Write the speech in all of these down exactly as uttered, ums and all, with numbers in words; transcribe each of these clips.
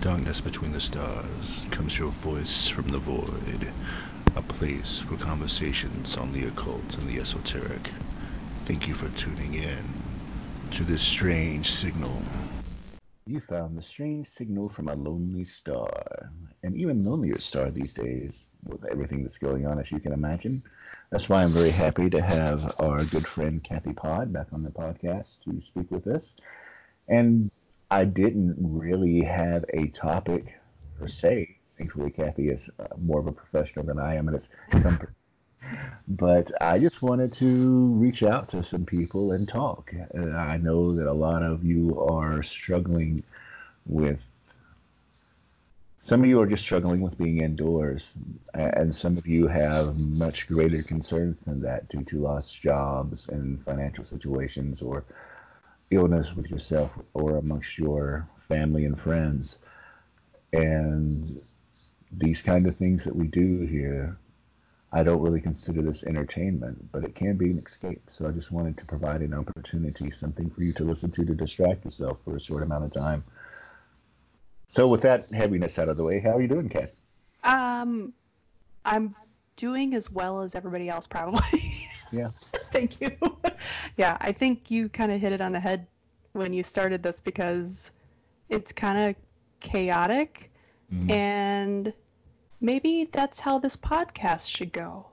darkness between the stars comes your voice from the void, a place for conversations on the occult and the esoteric. Thank you for tuning in to this strange signal. You found the strange signal from a lonely star, an even lonelier star these days, with everything that's going on, as you can imagine. That's why I'm very happy to have our good friend Kathy Pod back on the podcast to speak with us. And I didn't really have a topic per se. Thankfully, Kathy is uh, more of a professional than I am, and it's something. But I just wanted to reach out to some people and talk. And I know that a lot of you are struggling with, some of you are just struggling with being indoors, and some of you have much greater concerns than that due to lost jobs and financial situations or illness with yourself or amongst your family and friends. And these kind of things that we do here, I don't really consider this entertainment, but it can be an escape. So I just wanted to provide an opportunity, something for you to listen to to distract yourself for a short amount of time. So with that heaviness out of the way, how are you doing, Kat? Um, I'm doing as well as everybody else, probably. Yeah. Thank you. Yeah, I think you kind of hit it on the head when you started this, because it's kind of chaotic, mm-hmm. and maybe that's how this podcast should go.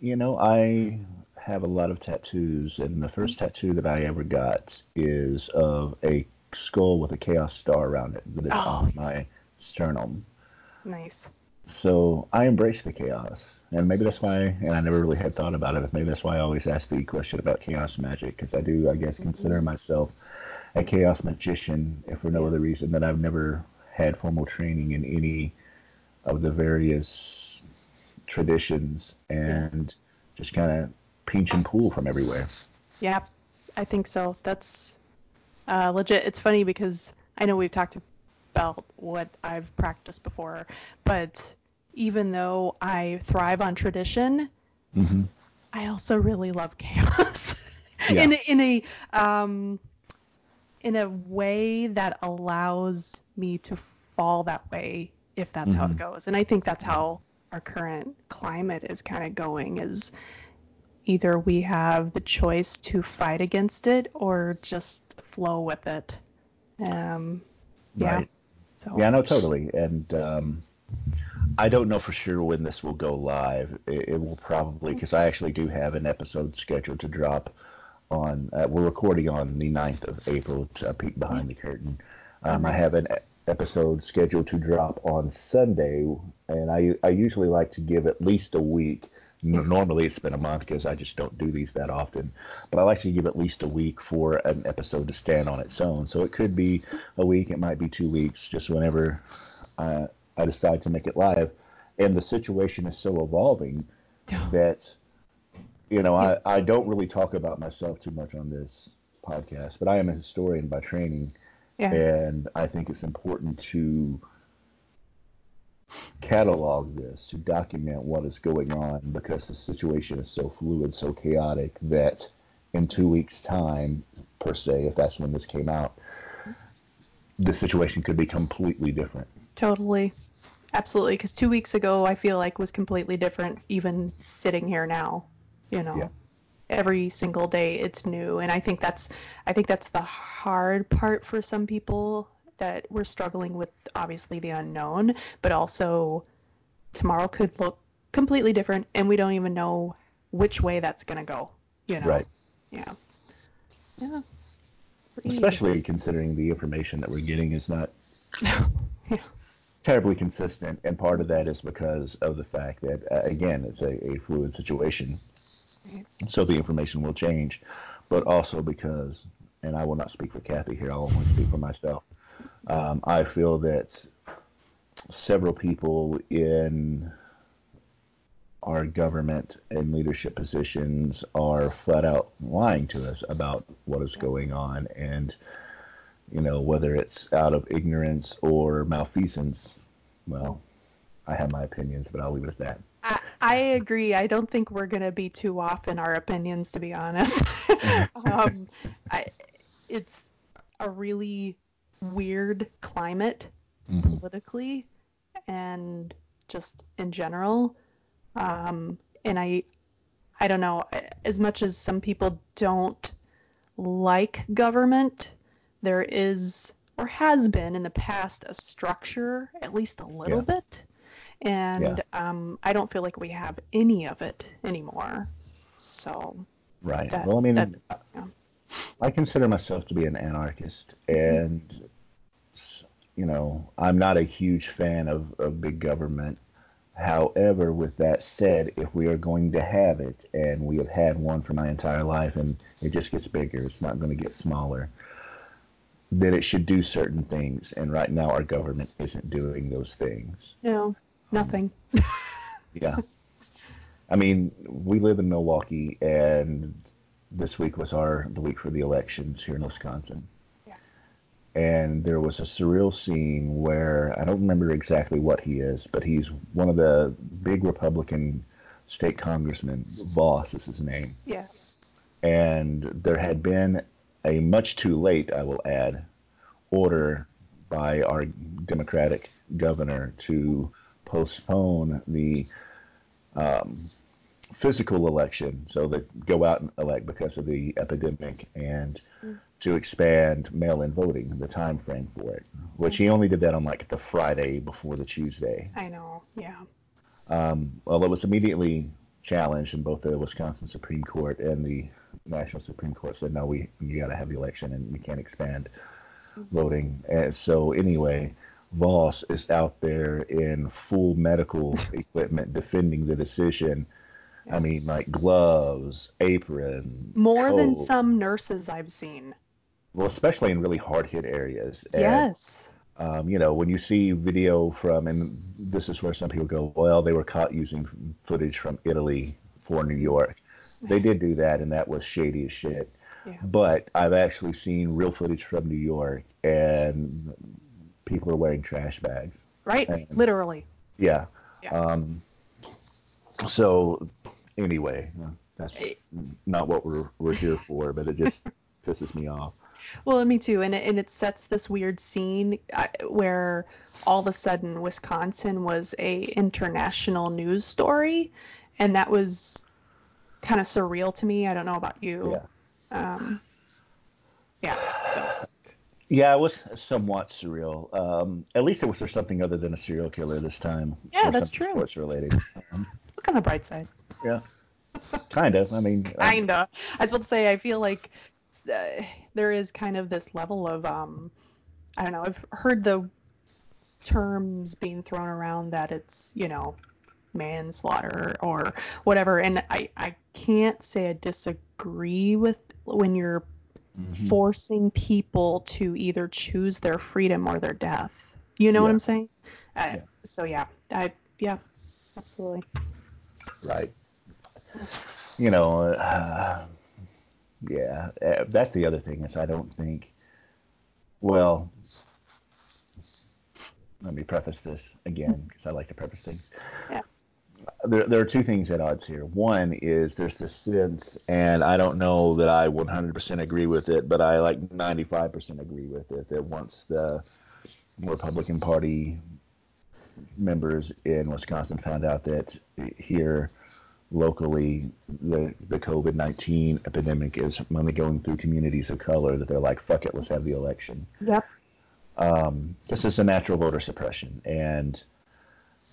You know, I have a lot of tattoos, and the first tattoo that I ever got is of a skull with a chaos star around it that is oh. on my sternum. Nice. So I embrace the chaos, and maybe that's why, and I never really had thought about it, but maybe that's why I always ask the question about chaos magic, because I do, I guess, mm-hmm. consider myself a chaos magician, if for no other reason that I've never had formal training in any of the various traditions, and just kind of pinch and pull from everywhere. Yeah, I think so. That's uh, legit. It's funny because I know we've talked about what I've practiced before, but even though I thrive on tradition, mm-hmm. I also really love chaos yeah. in, in a um, in a way that allows me to fall that way, if that's mm-hmm. how it goes. And I think that's how our current climate is kind of going, is either we have the choice to fight against it or just flow with it. Um, yeah. Right. So. Yeah, no, totally. And um, I don't know for sure when this will go live. It, it will probably, because I actually do have an episode scheduled to drop on, uh, we're recording on the ninth of April, to uh, peek behind mm-hmm. the curtain. Um, I have an episode scheduled to drop on Sunday, and I I usually like to give at least a week. Normally it's been a month because I just don't do these that often, but I like to give at least a week for an episode to stand on its own. So it could be a week, it might be two weeks, just whenever I, I decide to make it live. And the situation is so evolving that, you know, I, I don't really talk about myself too much on this podcast, but I am a historian by training. Yeah. And I think it's important to catalog this, to document what is going on, because the situation is so fluid, so chaotic, that in two weeks' time, per se, if that's when this came out, the situation could be completely different. Totally. Absolutely. Because two weeks ago, I feel like was completely different, even sitting here now, you know. Yeah. Every single day it's new, and I think that's I think that's the hard part for some people, that we're struggling with obviously the unknown, but also tomorrow could look completely different, and we don't even know which way that's gonna go, you know. Right. Yeah. Yeah. Pretty... Especially considering the information that we're getting is not yeah. terribly consistent, and part of that is because of the fact that uh, again, it's a, a fluid situation. So the information will change, but also because, and I will not speak for Kathy here, I will only speak for myself, um, I feel that several people in our government and leadership positions are flat out lying to us about what is going on. And, you know, whether it's out of ignorance or malfeasance, well, I have my opinions, but I'll leave it at that. I, I agree. I don't think we're going to be too off in our opinions, to be honest. um, I, it's a really weird climate mm-hmm. politically and just in general. Um, and I, I don't know, as much as some people don't like government, there is or has been in the past a structure, at least a little yeah. bit. And yeah. um, I don't feel like we have any of it anymore. So. Right. That, well, I mean, that, yeah. I consider myself to be an anarchist, and, you know, I'm not a huge fan of, of big government. However, with that said, if we are going to have it, and we have had one for my entire life, and it just gets bigger, it's not going to get smaller, then it should do certain things. And right now, our government isn't doing those things. No, nothing. Um, yeah. I mean, we live in Milwaukee, and this week was our the week for the elections here in Wisconsin. Yeah. And there was a surreal scene where, I don't remember exactly what he is, but he's one of the big Republican state congressmen. Vos is his name. Yes. And there had been a much too late, I will add, order by our Democratic governor to postpone the um, physical election, so they go out and elect because of the epidemic, and mm. to expand mail-in voting, the time frame for it, which he only did that on like the Friday before the Tuesday. I know, yeah. Um, well, it was immediately challenged, and both the Wisconsin Supreme Court and the National Supreme Court said, no, we you got to have the election, and we can't expand mm-hmm. voting. And so anyway, Voss is out there in full medical equipment defending the decision. Yeah. I mean, like gloves, apron. More coat. Than some nurses I've seen. Well, especially in really hard-hit areas. And, yes. Um, you know, when you see video from, and this is where some people go, well, they were caught using footage from Italy for New York. They did do that, and that was shady as shit. Yeah. But I've actually seen real footage from New York, and people are wearing trash bags. Right, and, literally. Yeah. yeah. Um. So, anyway, that's not what we're we're here for, but it just pisses me off. Well, me too, and it, and it sets this weird scene where all of a sudden Wisconsin was a international news story, and that was kind of surreal to me. I don't know about you. Yeah. Um, yeah. So. Yeah, it was somewhat surreal. Um, at least it was there something other than a serial killer this time. Yeah, that's true. Sports related. Um, Look on the bright side. Yeah. Kind of. I mean. Kind of. I was about to say, I feel like uh, there is kind of this level of, um, I don't know, I've heard the terms being thrown around that it's, you know, manslaughter or whatever, and I, I can't say I disagree with when you're mm-hmm. forcing people to either choose their freedom or their death. You know yeah. what I'm saying? Uh, yeah. So yeah, I yeah, absolutely. Right. You know, uh, yeah, uh, that's the other thing is I don't think. Well, let me preface this again because I like to preface things. Yeah. There, there are two things at odds here. One is there's this sense, and I don't know that I one hundred percent agree with it, but I like ninety-five percent agree with it, that once the Republican Party members in Wisconsin found out that here locally the, the COVID nineteen epidemic is mainly going through communities of color, that they're like, fuck it, let's have the election. Yep. Um, this is a natural voter suppression, and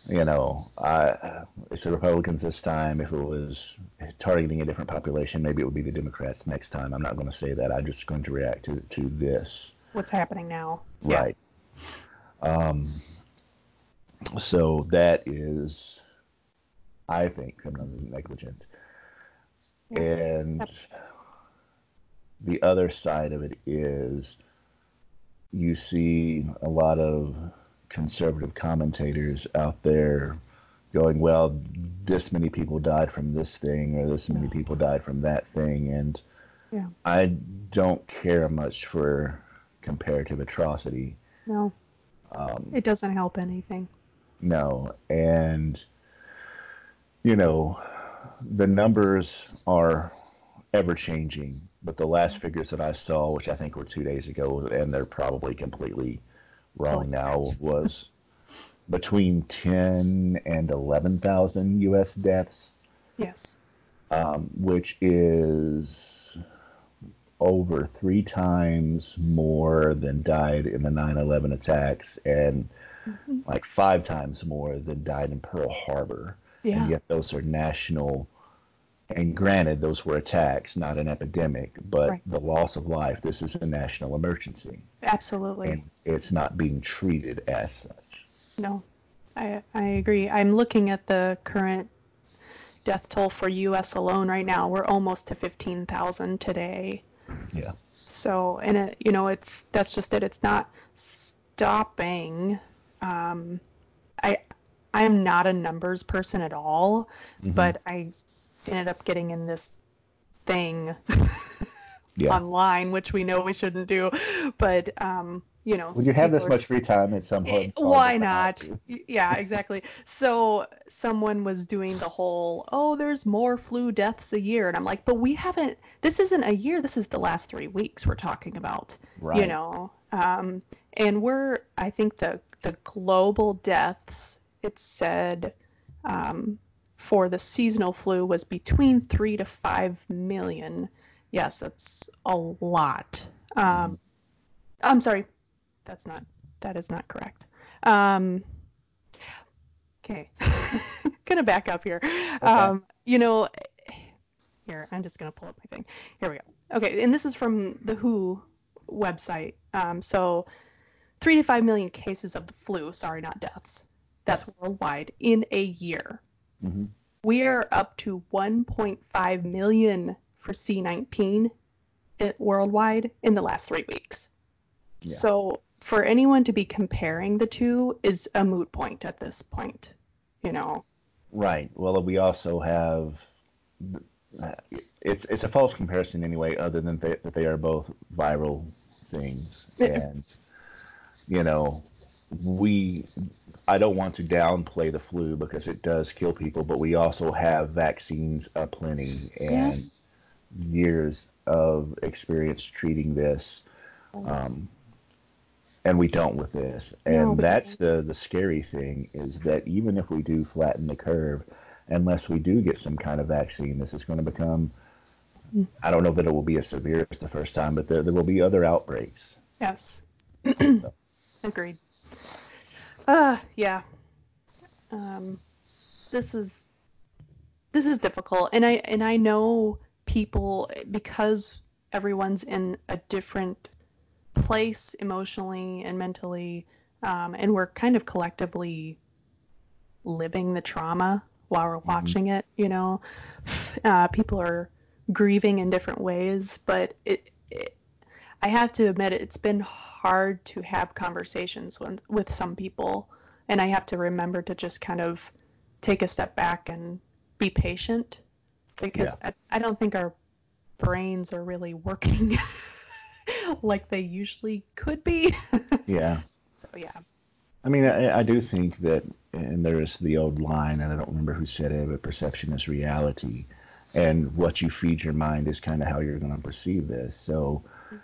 you know, I, it's the Republicans this time. If it was targeting a different population, maybe it would be the Democrats next time. I'm not going to say that. I'm just going to react to, to this. What's happening now. Right. Yeah. Um, so that is, I think, criminally negligent. Yeah. And That's... the other side of it is you see a lot of conservative commentators out there going, well, this many people died from this thing or this many people died from that thing, and yeah. I don't care much for comparative atrocity. No, um, it doesn't help anything. No, and you know, the numbers are ever-changing, but the last figures that I saw, which I think were two days ago, and they're probably completely wrong now, was between ten and eleven thousand U S deaths. Yes. Um, which is over three times more than died in the nine eleven attacks, and mm-hmm. like five times more than died in Pearl Harbor. Yeah. And yet those are national, and granted those were attacks, not an epidemic, but right. the loss of life, this is a national emergency. Absolutely. And it's not being treated as such. No, I, I agree. I'm looking at the current death toll for U S alone right now. We're almost to fifteen thousand today. Yeah. So, and it, you know, it's, that's just it. It's not stopping. Um, I, I am not a numbers person at all, mm-hmm. but I ended up getting in this thing yeah. online, which we know we shouldn't do, but, um, you know, when you have this much free time at some point, why not? Yeah, exactly. So someone was doing the whole, oh, there's more flu deaths a year. And I'm like, but we haven't, this isn't a year. This is the last three weeks we're talking about, right. you know? Um, and we're, I think the, the global deaths, it said, um, for the seasonal flu was between three to five million. Yes, that's a lot. Um, I'm sorry. That's not, that is not correct. Um, okay. Gonna back up here. Okay. Um, you know, here, I'm just gonna pull up my thing. Here we go. Okay. And this is from the W H O website. Um, so three to five million cases of the flu, sorry, not deaths. That's worldwide in a year. Mm-hmm. We are up to one point five million for C nineteen worldwide in the last three weeks. Yeah. So, for anyone to be comparing the two is a moot point at this point, you know. Right. Well, we also have uh, it's it's a false comparison anyway, other than th- that they are both viral things, and you know, we I don't want to downplay the flu because it does kill people, but we also have vaccines aplenty and yes. years of experience treating this, um, and we don't with this. And no, that's the, the scary thing is that even if we do flatten the curve, unless we do get some kind of vaccine, this is going to become, I don't know that it will be as severe as the first time, but there, there will be other outbreaks. Yes. So. Agreed. Uh, yeah. Um, this is, this is difficult. And I, and I know people, because everyone's in a different place emotionally and mentally, um, and we're kind of collectively living the trauma while we're watching mm-hmm. it, you know, uh, people are grieving in different ways, but it, it, I have to admit it's been hard to have conversations with, with some people, and I have to remember to just kind of take a step back and be patient, because yeah. I, I don't think our brains are really working like they usually could be. Yeah. So, yeah. I mean, I, I do think that, and there's the old line, and I don't remember who said it, but perception is reality. And what you feed your mind is kind of how you're going to perceive this. So mm-hmm.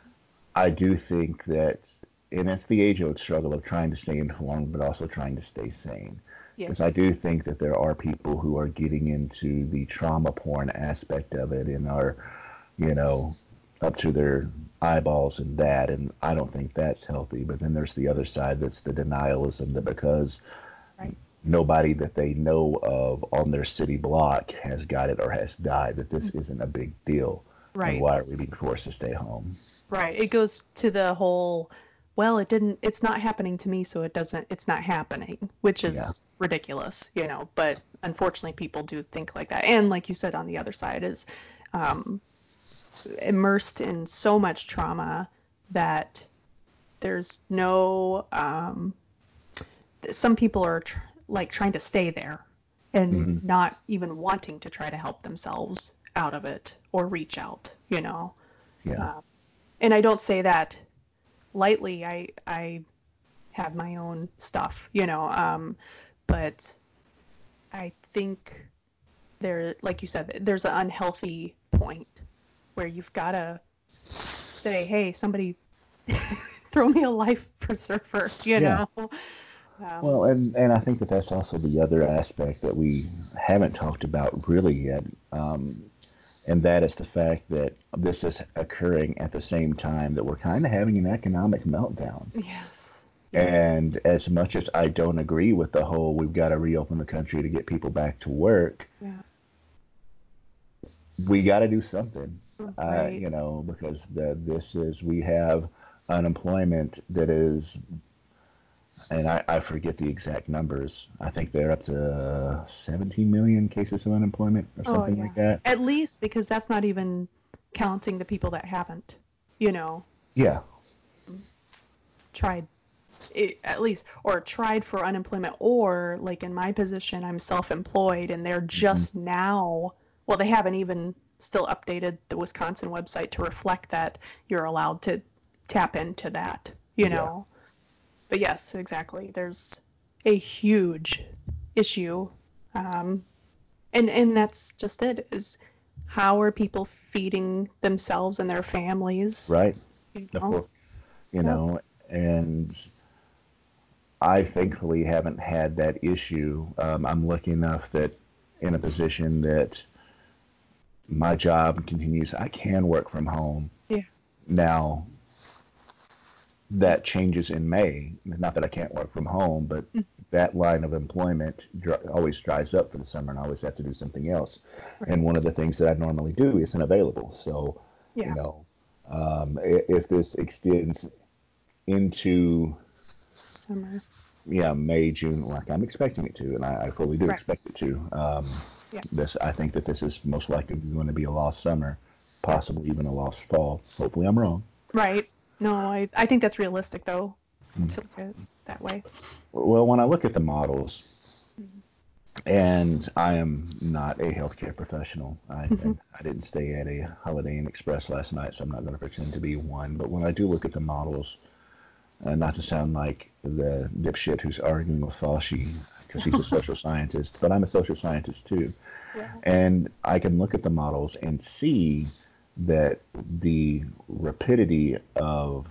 I do think that, and it's the age-old struggle of trying to stay informed, but also trying to stay sane. Yes. Because I do think that there are people who are getting into the trauma porn aspect of it and are, you know, up to their eyeballs and that, and I don't think that's healthy. But then there's the other side, that's the denialism, that because right. nobody that they know of on their city block has got it or has died, that this mm-hmm. isn't a big deal. Right. And why are we being forced to stay home? Right. It goes to the whole, well, it didn't, it's not happening to me, so it doesn't, it's not happening, which is yeah. ridiculous, you know, but unfortunately people do think like that. And like you said, on the other side is, um, immersed in so much trauma that there's no um some people are tr- like trying to stay there and mm-hmm. not even wanting to try to help themselves out of it or reach out, you know. Yeah. Um, and I don't say that lightly. I I have my own stuff, you know, um but I think there, like you said, there's an unhealthy point where you've got to say, hey, somebody throw me a life preserver, you yeah. know? Um, well, and, and I think that that's also the other aspect that we haven't talked about really yet, um, and that is the fact that this is occurring at the same time that we're kind of having an economic meltdown. Yes. And as much as I don't agree with the whole we've got to reopen the country to get people back to work, yeah. we got to do something, right. uh, you know, because the, this is, we have unemployment that is, and I, I forget the exact numbers. I think they're up to seventeen million cases of unemployment or something oh, yeah. like that. At least, because that's not even counting the people that haven't, you know. Yeah. Tried, at least, or tried for unemployment, or like in my position, I'm self-employed and they're just mm-hmm. now, well, they haven't even still updated the Wisconsin website to reflect that you're allowed to tap into that, you know. Yeah. But yes, exactly. There's a huge issue. Um, and, and that's just it, is how are people feeding themselves and their families? Right. You know, you know yeah. and I thankfully haven't had that issue. Um, I'm lucky enough that in a position that my job continues, I can work from home. Yeah. Now, that changes in May. Not that I can't work from home, but mm. that line of employment dr- always dries up for the summer, and I always have to do something else. Right. And one of the things that I normally do isn't available. So, yeah. you know, um, if this extends into summer, yeah, May, June, like I'm expecting it to, and I, I fully do right. expect it to. Um, yeah. This, I think that this is most likely going to be a lost summer, possibly even a lost fall. Hopefully, I'm wrong. Right. No, I, I think that's realistic, though, to look at it that way. Well, when I look at the models, mm-hmm. and I am not a healthcare professional. I, mm-hmm. I didn't stay at a Holiday Inn Express last night, so I'm not going to pretend to be one. But when I do look at the models, uh, not to sound like the dipshit who's arguing with Fauci, because he's a social scientist, but I'm a social scientist, too. Yeah. And I can look at the models and see that the rapidity of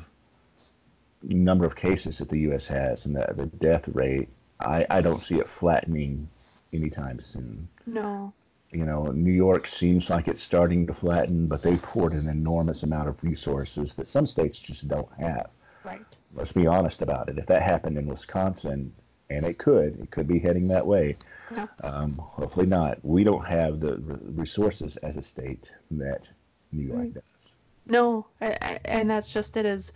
number of cases that the U S has and the, the death rate, I, I don't see it flattening anytime soon. No. You know, New York seems like it's starting to flatten, but they poured an enormous amount of resources that some states just don't have. Right. Let's be honest about it. If that happened in Wisconsin, and it could, it could be heading that way. Yeah. Um, hopefully not. We don't have the resources as a state that New York does. No, I, I, and that's just it. Is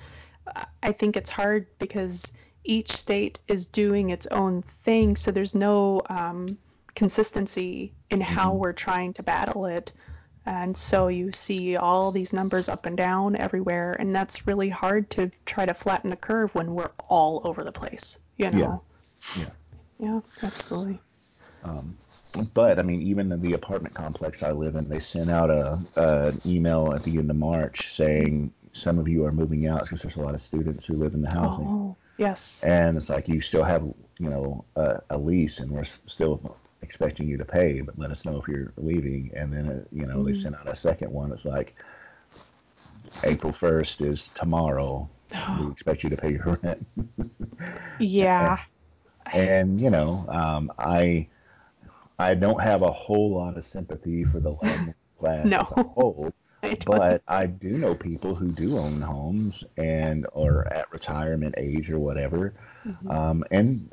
I think it's hard because each state is doing its own thing, so there's no um, consistency in how mm-hmm. we're trying to battle it, and so you see all these numbers up and down everywhere, and that's really hard to try to flatten the curve when we're all over the place, you know. Yeah, yeah, yeah, absolutely. Um, But, I mean, even in the apartment complex I live in, they sent out a, a an email at the end of March saying some of you are moving out because there's a lot of students who live in the housing. Oh, yes. And it's like, you still have, you know, a, a lease, and we're still expecting you to pay, but let us know if you're leaving. And then, uh, you know, mm-hmm. they sent out a second one. It's like, April first is tomorrow. We expect you to pay your rent. Yeah. And, and, you know, um, I... I don't have a whole lot of sympathy for the landlord class no. as a whole, I but I do know people who do own homes and are at retirement age or whatever, mm-hmm. um, and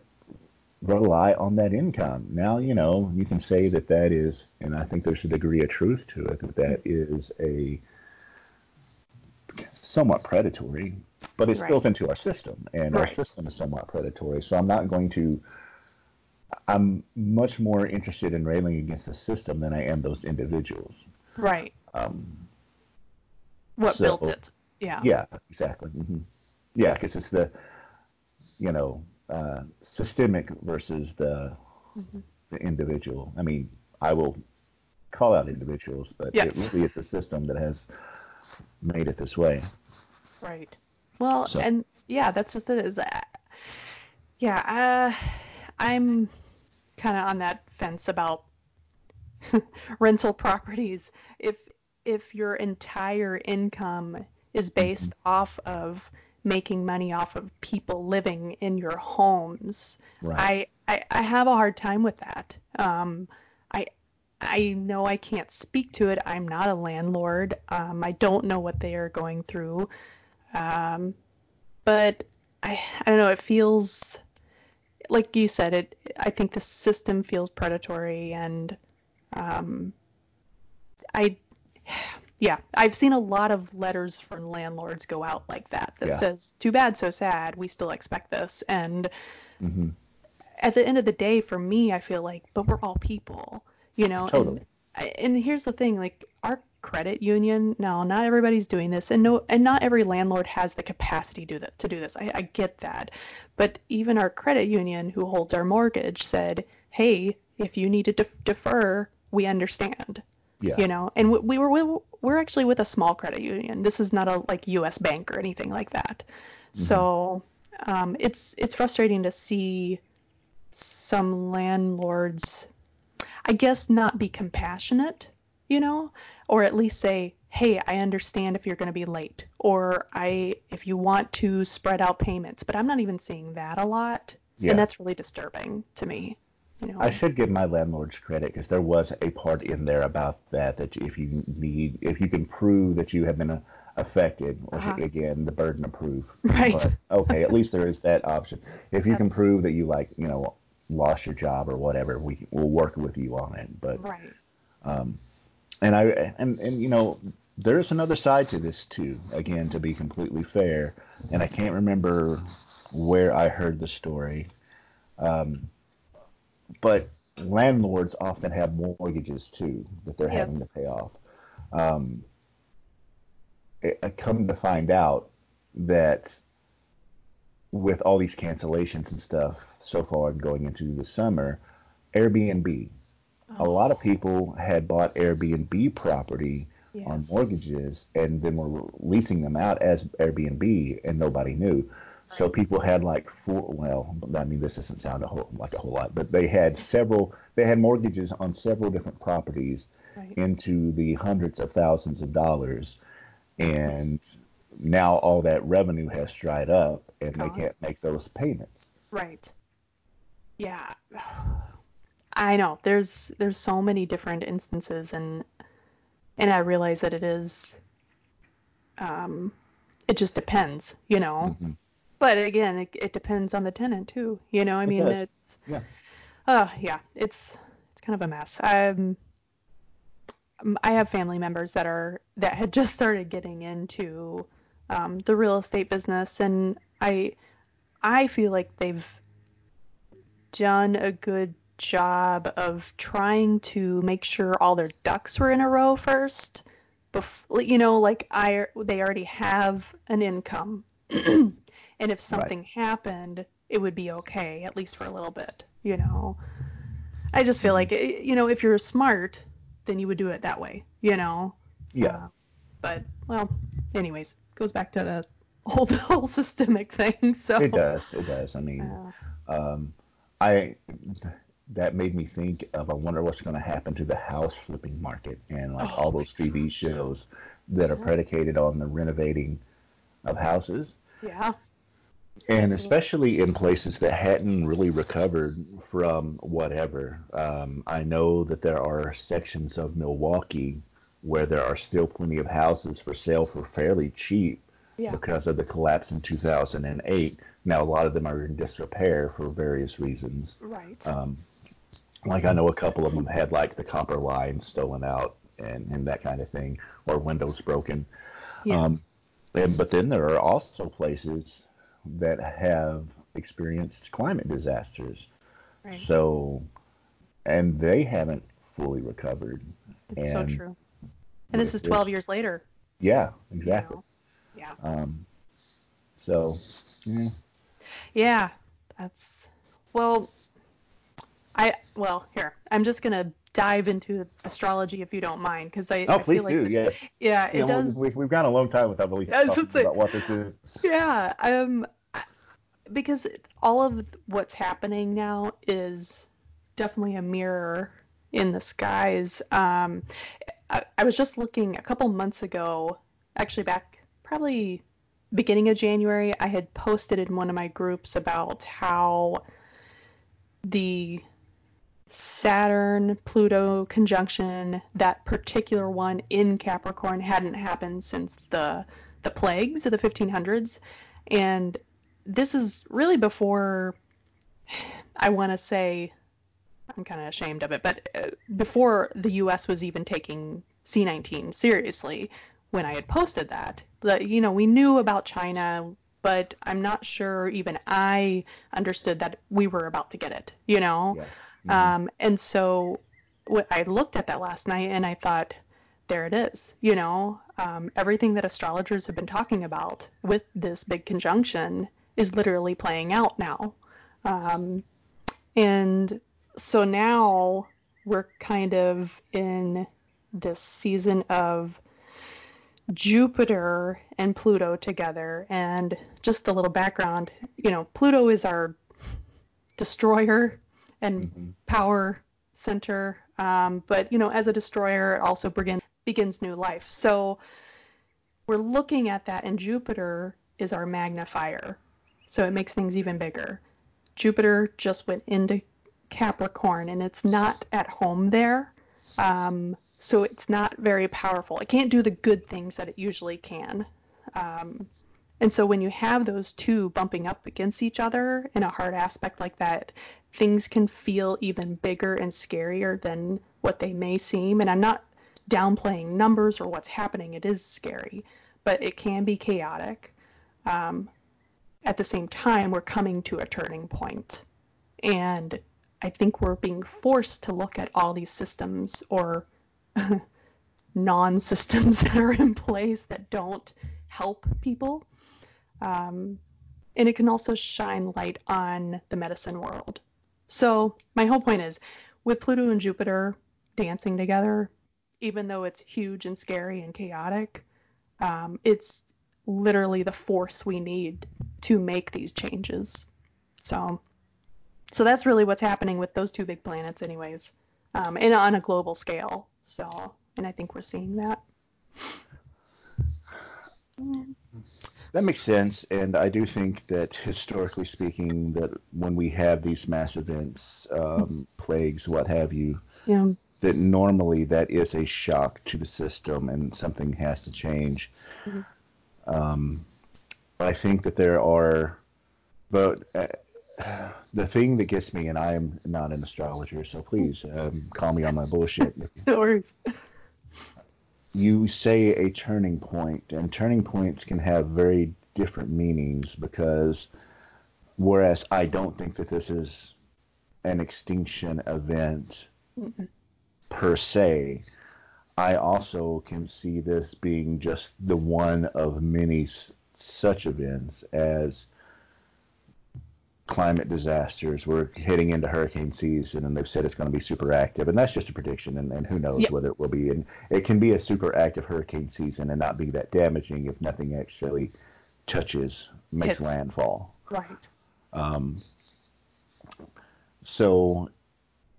rely on that income. Now, you know, you can say that that is, and I think there's a degree of truth to it, that that is a somewhat predatory, but it's right. built into our system, and right. our system is somewhat predatory, so I'm not going to I'm much more interested in railing against the system than I am those individuals. Right. Um, what so, built it. Yeah. Yeah, exactly. Mm-hmm. Yeah, because it's the, you know, uh, systemic versus the mm-hmm. the individual. I mean, I will call out individuals, but yes. it really is the system that has made it this way. Right. Well, so. and yeah, that's just it. Is uh, yeah, uh... I'm kind of on that fence about rental properties. If if your entire income is based off of making money off of people living in your homes, right. I, I, I have a hard time with that. Um, I I know I can't speak to it. I'm not a landlord. Um, I don't know what they are going through. Um, but I I don't know. It feels like you said it. I think the system feels predatory, and um, I. Yeah, I've seen a lot of letters from landlords go out like that that yeah. says, too bad, so sad, we still expect this. And mm-hmm. at the end of the day, for me, I feel like, but we're all people, you know. Totally. And, and here's the thing, like our credit union, no, not everybody's doing this. And no, and not every landlord has the capacity to do that, to do this. I, I get that. But even our credit union who holds our mortgage said, hey, if you need to de- defer, we understand. Yeah. You know, and we, we were we, we're actually with a small credit union. This is not a like U S bank or anything like that. Mm-hmm. So um, it's it's frustrating to see some landlords, I guess, not be compassionate, you know, or at least say, hey, I understand if you're going to be late, or I if you want to spread out payments. But I'm not even seeing that a lot. Yeah. And that's really disturbing to me. You know. I should give my landlords credit, because there was a part in there about that, that if you need, if you can prove that you have been a, affected, which uh-huh. again, the burden of proof. Right. But, okay, at least there is that option. If you can prove that you like, you know, lost your job or whatever, we will work with you on it. But, right. um, and I, and, and, you know, there is another side to this too, again, to be completely fair. And I can't remember where I heard the story. Um, But landlords often have mortgages, too, that they're yes. having to pay off. Um, I come to find out that with all these cancellations and stuff so far going into the summer, Airbnb. Oh. A lot of people had bought Airbnb property yes. on mortgages and then were leasing them out as Airbnb, and nobody knew. So people had like four, well, I mean, this doesn't sound a whole, like a whole lot, but they had several, they had mortgages on several different properties right. into the hundreds of thousands of dollars. And now all that revenue has dried up and they can't make those payments. Right. Yeah. I know there's, there's so many different instances, and, and I realize that it is, um, it just depends, you know. Mm-hmm. But again, it, it depends on the tenant too. You know, I mean, it it's yeah, uh, yeah, it's it's kind of a mess. Um, I have family members that are that had just started getting into um, the real estate business, and I I feel like they've done a good job of trying to make sure all their ducks were in a row first. Before, you know, like I they already have an income. And if something right. happened, it would be okay, at least for a little bit, you know. I just feel like, you know, if you're smart, then you would do it that way, you know. Yeah. Uh, but, well, anyways, it goes back to the whole, the whole systemic thing. So It does, it does. I mean, uh, um, I that made me think of, I wonder what's going to happen to the house flipping market and, like, oh all those T V gosh. shows that are predicated on the renovating of houses. Yeah. And especially in places that hadn't really recovered from whatever. Um, I know that there are sections of Milwaukee where there are still plenty of houses for sale for fairly cheap yeah. because of the collapse in two thousand eight. Now, a lot of them are in disrepair for various reasons. Right. Um, like I know a couple of them had like the copper line stolen out and, and that kind of thing, or windows broken. Yeah. Um, and, but then there are also places that have experienced climate disasters. Right. So, and they haven't fully recovered. It's and so true. And this is twelve years later. Yeah, exactly. You know? Yeah. Um, so, yeah. Yeah, that's, well, I, well, here, I'm just going to dive into astrology if you don't mind, because I, oh, I feel like do, this, yeah, yeah it you know, does we, we've gone a long time without really talking about like, what this is yeah um because all of what's happening now is definitely a mirror in the skies. um I, I was just looking a couple months ago, actually back probably beginning of January, I had posted in one of my groups about how the Saturn-Pluto conjunction, that particular one in Capricorn, hadn't happened since the the plagues of the fifteen hundreds. And this is really before, I want to say, I'm kind of ashamed of it, but before the U S was even taking C nineteen seriously when I had posted that. That, you know, we knew about China, but I'm not sure even I understood that we were about to get it, you know? Yeah. Mm-hmm. Um, and so what, I looked at that last night and I thought, there it is, you know, um, everything that astrologers have been talking about with this big conjunction is literally playing out now. Um, and so now we're kind of in this season of Jupiter and Pluto together. And just a little background, you know, Pluto is our destroyer and mm-hmm. power center. Um, but, you know, as a destroyer, it also begins begins new life. So we're looking at that, and Jupiter is our magnifier. So it makes things even bigger. Jupiter just went into Capricorn, and it's not at home there. Um, so it's not very powerful. It can't do the good things that it usually can. Um, and so when you have those two bumping up against each other in a hard aspect like that, things can feel even bigger and scarier than what they may seem. And I'm not downplaying numbers or what's happening. It is scary, but it can be chaotic. Um, at the same time, we're coming to a turning point. And I think we're being forced to look at all these systems or non-systems that are in place that don't help people. Um, and it can also shine light on the medicine world. So my whole point is, with Pluto and Jupiter dancing together, even though it's huge and scary and chaotic, um, it's literally the force we need to make these changes. So, so that's really what's happening with those two big planets anyways, um, and on a global scale. So, and I think we're seeing that. That makes sense, and I do think that historically speaking, that when we have these mass events, um, plagues, what have you, yeah. that normally that is a shock to the system, and something has to change. Mm-hmm. Um, I think that there are, but uh, the thing that gets me, and I am not an astrologer, so please um, call me on my bullshit. No worries. You say a turning point, and turning points can have very different meanings, because whereas I don't think that this is an extinction event mm-hmm. per se, I also can see this being just the one of many s- such events as climate disasters. We're heading into hurricane season, and they've said it's going to be super active, and that's just a prediction, and, and who knows yep. whether it will be. And it can be a super active hurricane season and not be that damaging if nothing actually touches, makes Hits. landfall. Right. Um, so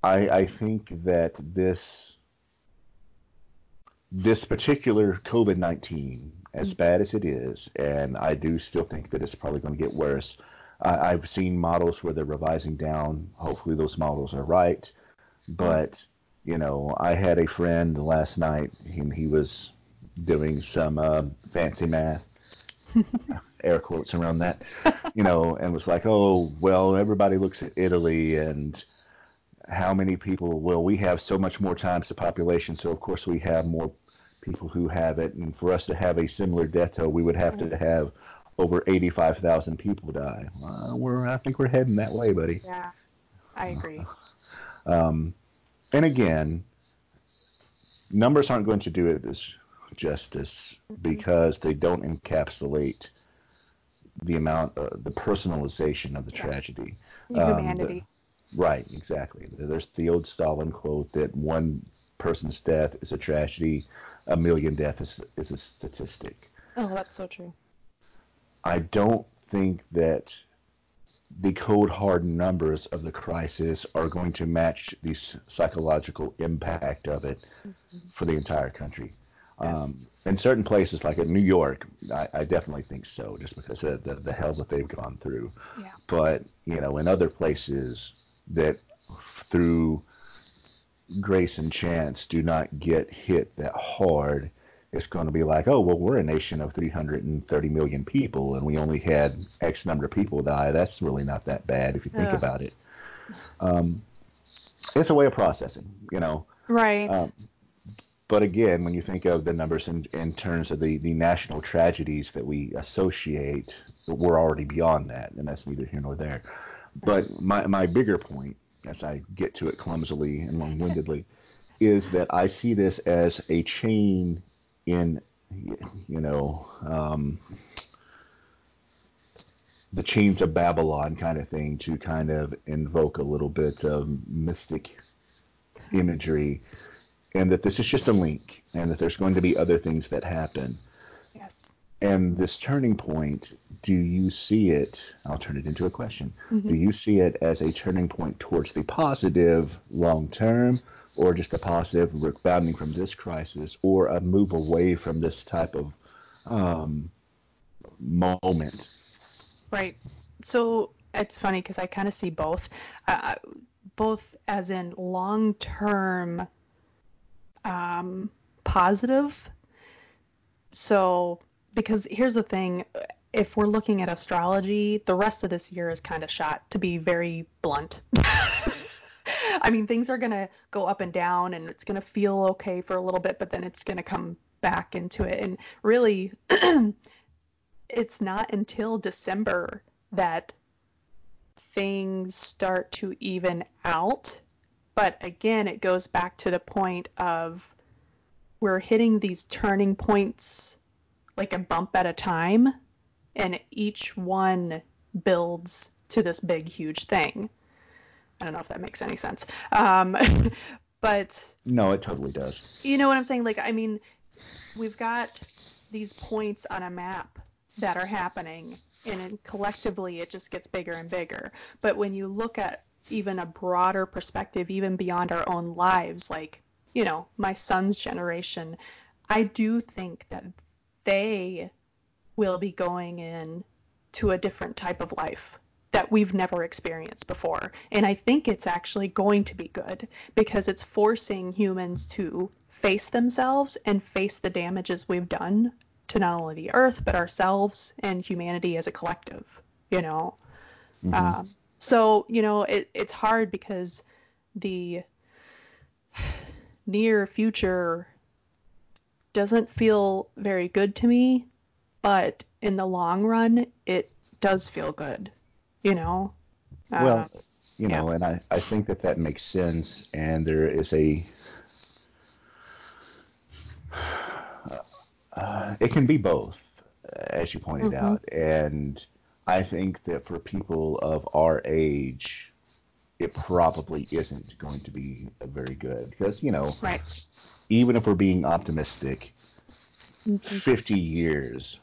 I, I think that this this particular COVID nineteen, as mm-hmm. bad as it is, and I do still think that it's probably going to get worse. I've seen models where they're revising down. Hopefully those models are right. But, you know, I had a friend last night, and he was doing some uh, fancy math, air quotes around that, you know, and was like, oh, well, everybody looks at Italy and how many people, well, we have so much more times the population, so of course we have more people who have it. And for us to have a similar death toll, we would have to have over eighty-five thousand people die. Uh, we're, I think we're heading that way, buddy. Yeah, I agree. Uh, um, and again, numbers aren't going to do it this justice mm-hmm. because they don't encapsulate the amount, uh, the personalization of the yeah. tragedy. Um, humanity. The, right, exactly. There's the old Stalin quote that one person's death is a tragedy, a million deaths is, is a statistic. Oh, that's so true. I don't think that the cold hard numbers of the crisis are going to match the psychological impact of it mm-hmm. for the entire country. Yes. Um, in certain places, like in New York, I, I definitely think so, just because of the, the hell that they've gone through. Yeah. But, you know, in other places that through grace and chance do not get hit that hard, it's going to be like, oh, well, we're a nation of three hundred thirty million people, and we only had X number of people die. That's really not that bad if you think Ugh. about it. Um, it's a way of processing, you know. Right. Um, but again, when you think of the numbers in, in terms of the, the national tragedies that we associate, we're already beyond that, and that's neither here nor there. But my, my bigger point, as I get to it clumsily and long-windedly, is that I see this as a chain in, you know, um, the chains of Babylon kind of thing, to kind of invoke a little bit of mystic imagery, and that this is just a link, and that there's going to be other things that happen. Yes. And this turning point, do you see it, I'll turn it into a question, mm-hmm. do you see it as a turning point towards the positive long term, or just a positive rebounding from this crisis, or a move away from this type of um, moment? Right. So it's funny because I kind of see both, uh, both as in long-term um, positive. So because here's the thing, if we're looking at astrology, the rest of this year is kind of shot, to be very blunt. I mean, things are going to go up and down, and it's going to feel okay for a little bit, but then it's going to come back into it. And really, it's not until December that things start to even out. But again, it goes back to the point of we're hitting these turning points like a bump at a time, and each one builds to this big, huge thing. I don't know if that makes any sense. Um, but no, it totally does. You know what I'm saying? Like, I mean, we've got these points on a map that are happening, and it, collectively it just gets bigger and bigger. But when you look at even a broader perspective, even beyond our own lives, like, you know, my son's generation, I do think that they will be going in to a different type of life that we've never experienced before. And I think it's actually going to be good, because it's forcing humans to face themselves and face the damages we've done to not only the earth, but ourselves and humanity as a collective, you know? Mm-hmm. Um, so, you know, it, it's hard because the near future doesn't feel very good to me, but in the long run, it does feel good. You know, uh, well, you know, yeah. and I, I think that that makes sense. And there is a, uh, it can be both, as you pointed mm-hmm. out. And I think that for people of our age, it probably isn't going to be very good, because, you know, right. even if we're being optimistic, mm-hmm. fifty years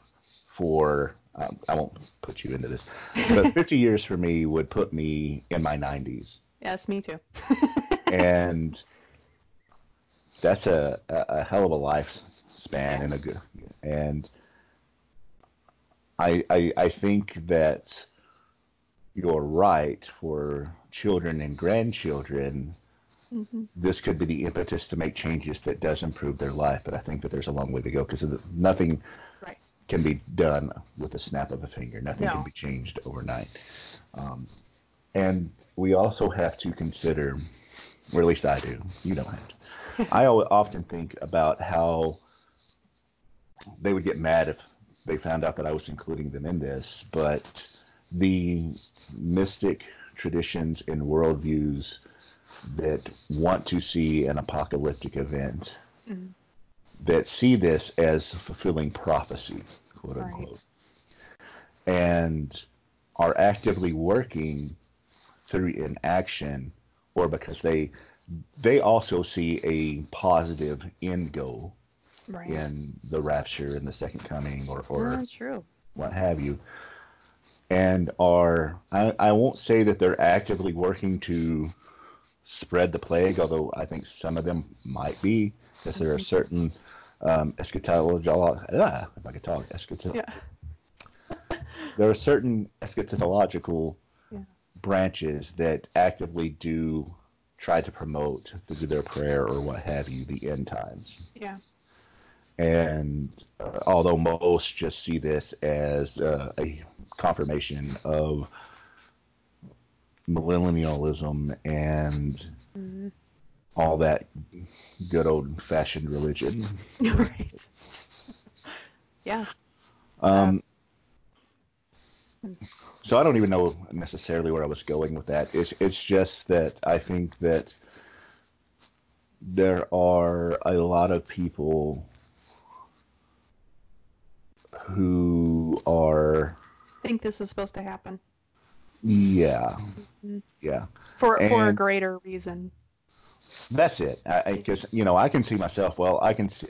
for Um, I won't put you into this, but fifty years for me would put me in my nineties. Yes, me too. And that's a, a, a hell of a lifespan, and a good. And I, I I think that you're right. For children and grandchildren, mm-hmm. this could be the impetus to make changes that does improve their life. But I think that there's a long way to go, because nothing. Right. can be done with a snap of a finger. Nothing no. can be changed overnight. Um, and we also have to consider, or at least I do, you don't have to. I often think about how they would get mad if they found out that I was including them in this, but the mystic traditions and worldviews that want to see an apocalyptic event mm-hmm. that see this as fulfilling prophecy, quote unquote, right. and are actively working through inaction, or because they they also see a positive end goal right. in the rapture and the second coming, or, or no, true. what have you. and are, I, I won't say that they're actively working to spread the plague, although I think some of them might be, because there are certain um, eschatological, ah, if I could talk, eschatological, yeah. There are certain eschatological yeah. branches that actively do try to promote through their prayer or what have you the end times. Yeah. And uh, although most just see this as uh, a confirmation of millennialism and mm-hmm. all that good old-fashioned religion. Right. Yeah. Um. Um. So I don't even know necessarily where I was going with that. It's, it's just that I think that there are a lot of people who are think this is supposed to happen. Yeah. Mm-hmm. Yeah. For and for a greater reason. That's it. Because you know, I can see myself. Well, I can see.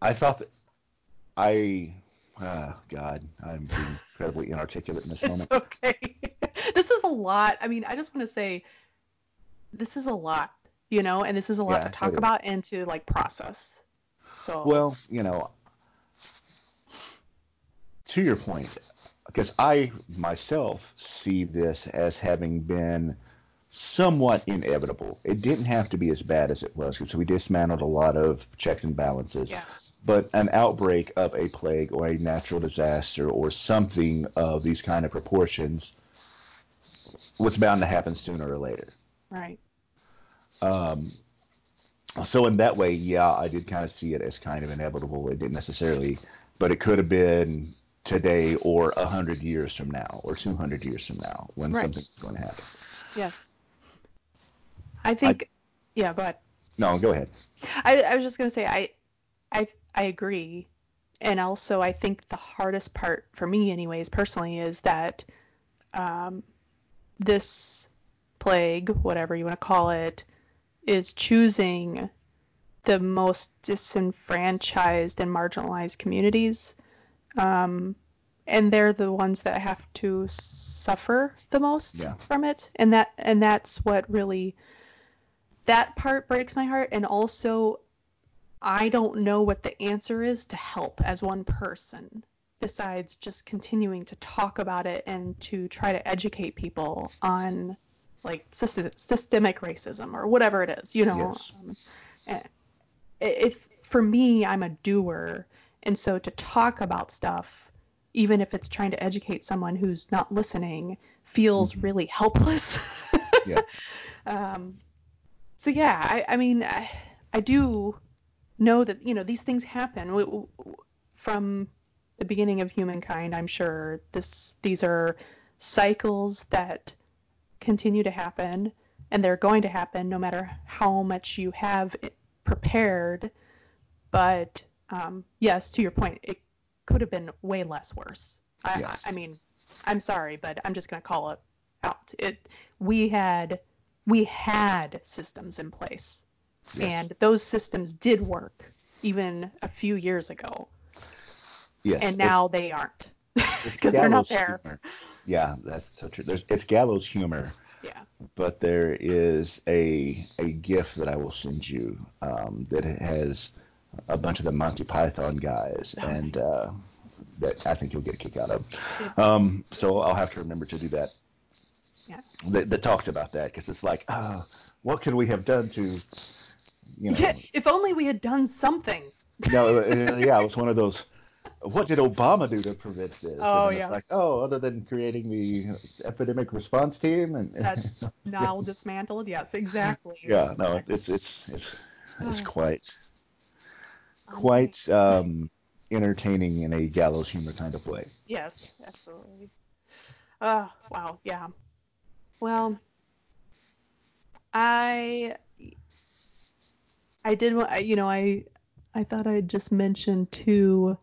I thought that I. Oh, God, I'm being incredibly inarticulate in this moment. It's okay. This is a lot. I mean, I just want to say, this is a lot. You know, and this is a lot yeah, to talk about and to like process. So. Well, you know, to your point, because I myself see this as having been somewhat inevitable. It didn't have to be as bad as it was, because we dismantled a lot of checks and balances. Yes. But an outbreak of a plague or a natural disaster or something of these kind of proportions was bound to happen sooner or later. Right. Um. So in that way, yeah, I did kind of see it as kind of inevitable. It didn't necessarily, but it could have been today or one hundred years from now or two hundred years from now when right. something's going to happen. Yes. I think, I, yeah, go ahead. No, go ahead. I, I was just going to say, I, I, I agree. And also, I think the hardest part for me anyways, personally, is that um, this plague, whatever you want to call it, is choosing the most disenfranchised and marginalized communities. Um, and they're the ones that have to suffer the most yeah. from it. And that, and that's what really, that part breaks my heart. And also, I don't know what the answer is to help as one person, besides just continuing to talk about it and to try to educate people on like systemic racism or whatever it is, you know. Yes. Um, if for me, I'm a doer, and so to talk about stuff, even if it's trying to educate someone who's not listening, feels mm-hmm. really helpless. Yeah. Um. So yeah, I, I mean, I, I do know that, you know, these things happen from the beginning of humankind. I'm sure this these are cycles that continue to happen, and they're going to happen no matter how much you have prepared. But um, yes, to your point, it could have been way less worse. I, yes. I mean, I'm sorry, but I'm just going to call it out. It we had we had systems in place, yes. and those systems did work even a few years ago. Yes, and now they aren't, because they're not there. Humor. Yeah, that's so true. There's, it's gallows humor. Yeah. But there is a a GIF that I will send you um, that has a bunch of the Monty Python guys, oh, and nice. uh, that I think you'll get a kick out of. Yeah. Um, so I'll have to remember to do that. Yeah. That, that talks about that, because it's like, oh, what could we have done to, you know? Yeah, if only we had done something. No, yeah, it was one of those. What did Obama do to prevent this? Oh, yeah. Like, oh, other than creating the epidemic response team, and that's now yeah. dismantled. Yes, exactly. Yeah, no, it's it's it's it's oh. quite quite um, entertaining in a gallows humor kind of way. Yes, absolutely. Oh, wow, yeah. Well, I I did, you know, I I thought I'd just mention too,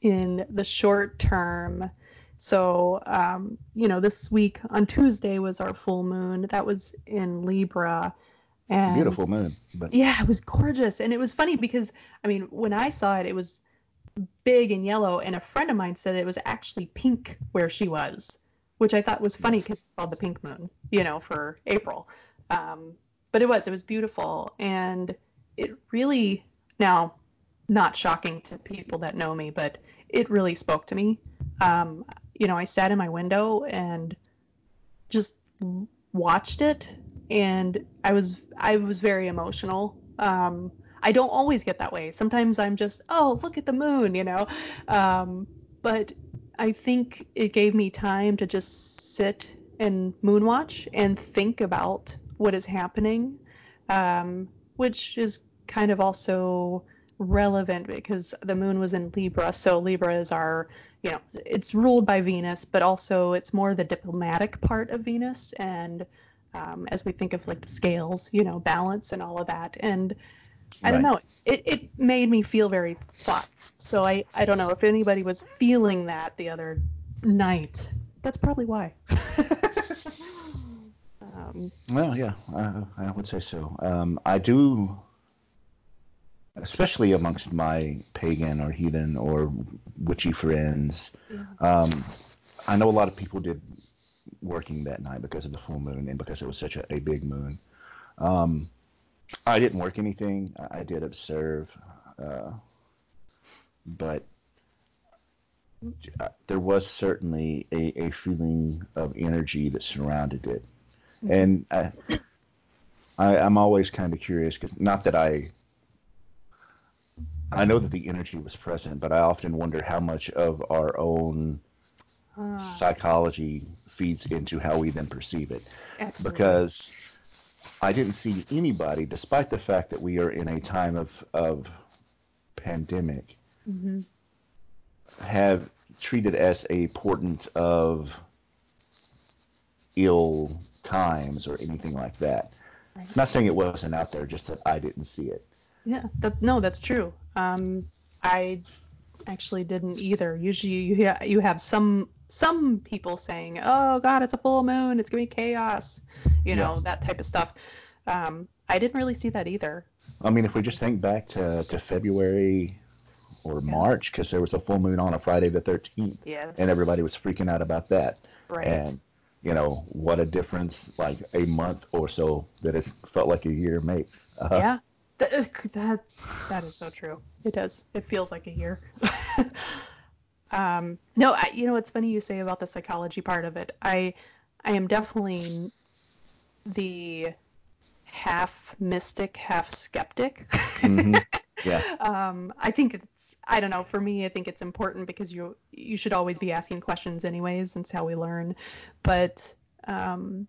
in the short term. So, um, you know, this week on Tuesday was our full moon. That was in Libra. And beautiful moon. But... yeah, it was gorgeous. And it was funny because, I mean, when I saw it, it was big and yellow, and a friend of mine said it was actually pink where she was, which I thought was funny because it's called the Pink Moon, you know, for April. Um, but it was, it was beautiful. And it really, now, not shocking to people that know me, but it really spoke to me. Um, you know, I sat in my window and just watched it, and I was, I was very emotional. Um, I don't always get that way. Sometimes I'm just, oh, look at the moon, you know. Um, but I think it gave me time to just sit and moon watch and think about what is happening, um, which is kind of also relevant because the moon was in Libra. So Libra is our, you know, it's ruled by Venus, but also it's more the diplomatic part of Venus. And um, as we think of like the scales, you know, balance and all of that. And I don't right. know. It it made me feel very thought. So I, I don't know if anybody was feeling that the other night. That's probably why. um, well, yeah, uh, I would say so. Um, I do, especially amongst my pagan or heathen or witchy friends. Yeah. Um, I know a lot of people did working that night because of the full moon and because it was such a, a big moon. Um, I didn't work anything. I did observe, uh, but there was certainly a, a feeling of energy that surrounded it. Mm-hmm. And I, I, I'm always kind of curious, because not that I, I know that the energy was present, but I often wonder how much of our own uh, psychology feeds into how we then perceive it. Absolutely. Because I didn't see anybody, despite the fact that we are in a time of, of pandemic, mm-hmm. have treated as a portent of ill times or anything like that. Right. I'm not saying it wasn't out there, just that I didn't see it. Yeah, that, no, that's true. Um, I actually didn't either. Usually you, ha- you have some... some people saying, oh God, it's a full moon, it's gonna be chaos, you know, yes. that type of stuff. Um, I didn't really see that either. I mean, if we just think back to, to February or yeah. March, because there was a full moon on a Friday the thirteenth, yes. and everybody was freaking out about that. Right. And, you know, what a difference like a month or so that it felt like a year makes. Uh-huh. Yeah, that, that that is so true. It does. It feels like a year. Um, no, I, you know, it's funny you say about the psychology part of it. I, I am definitely the half mystic, half skeptic. Mm-hmm. Yeah. um, I think it's, I don't know, for me, I think it's important because you, you should always be asking questions anyways. It's how we learn. But, um,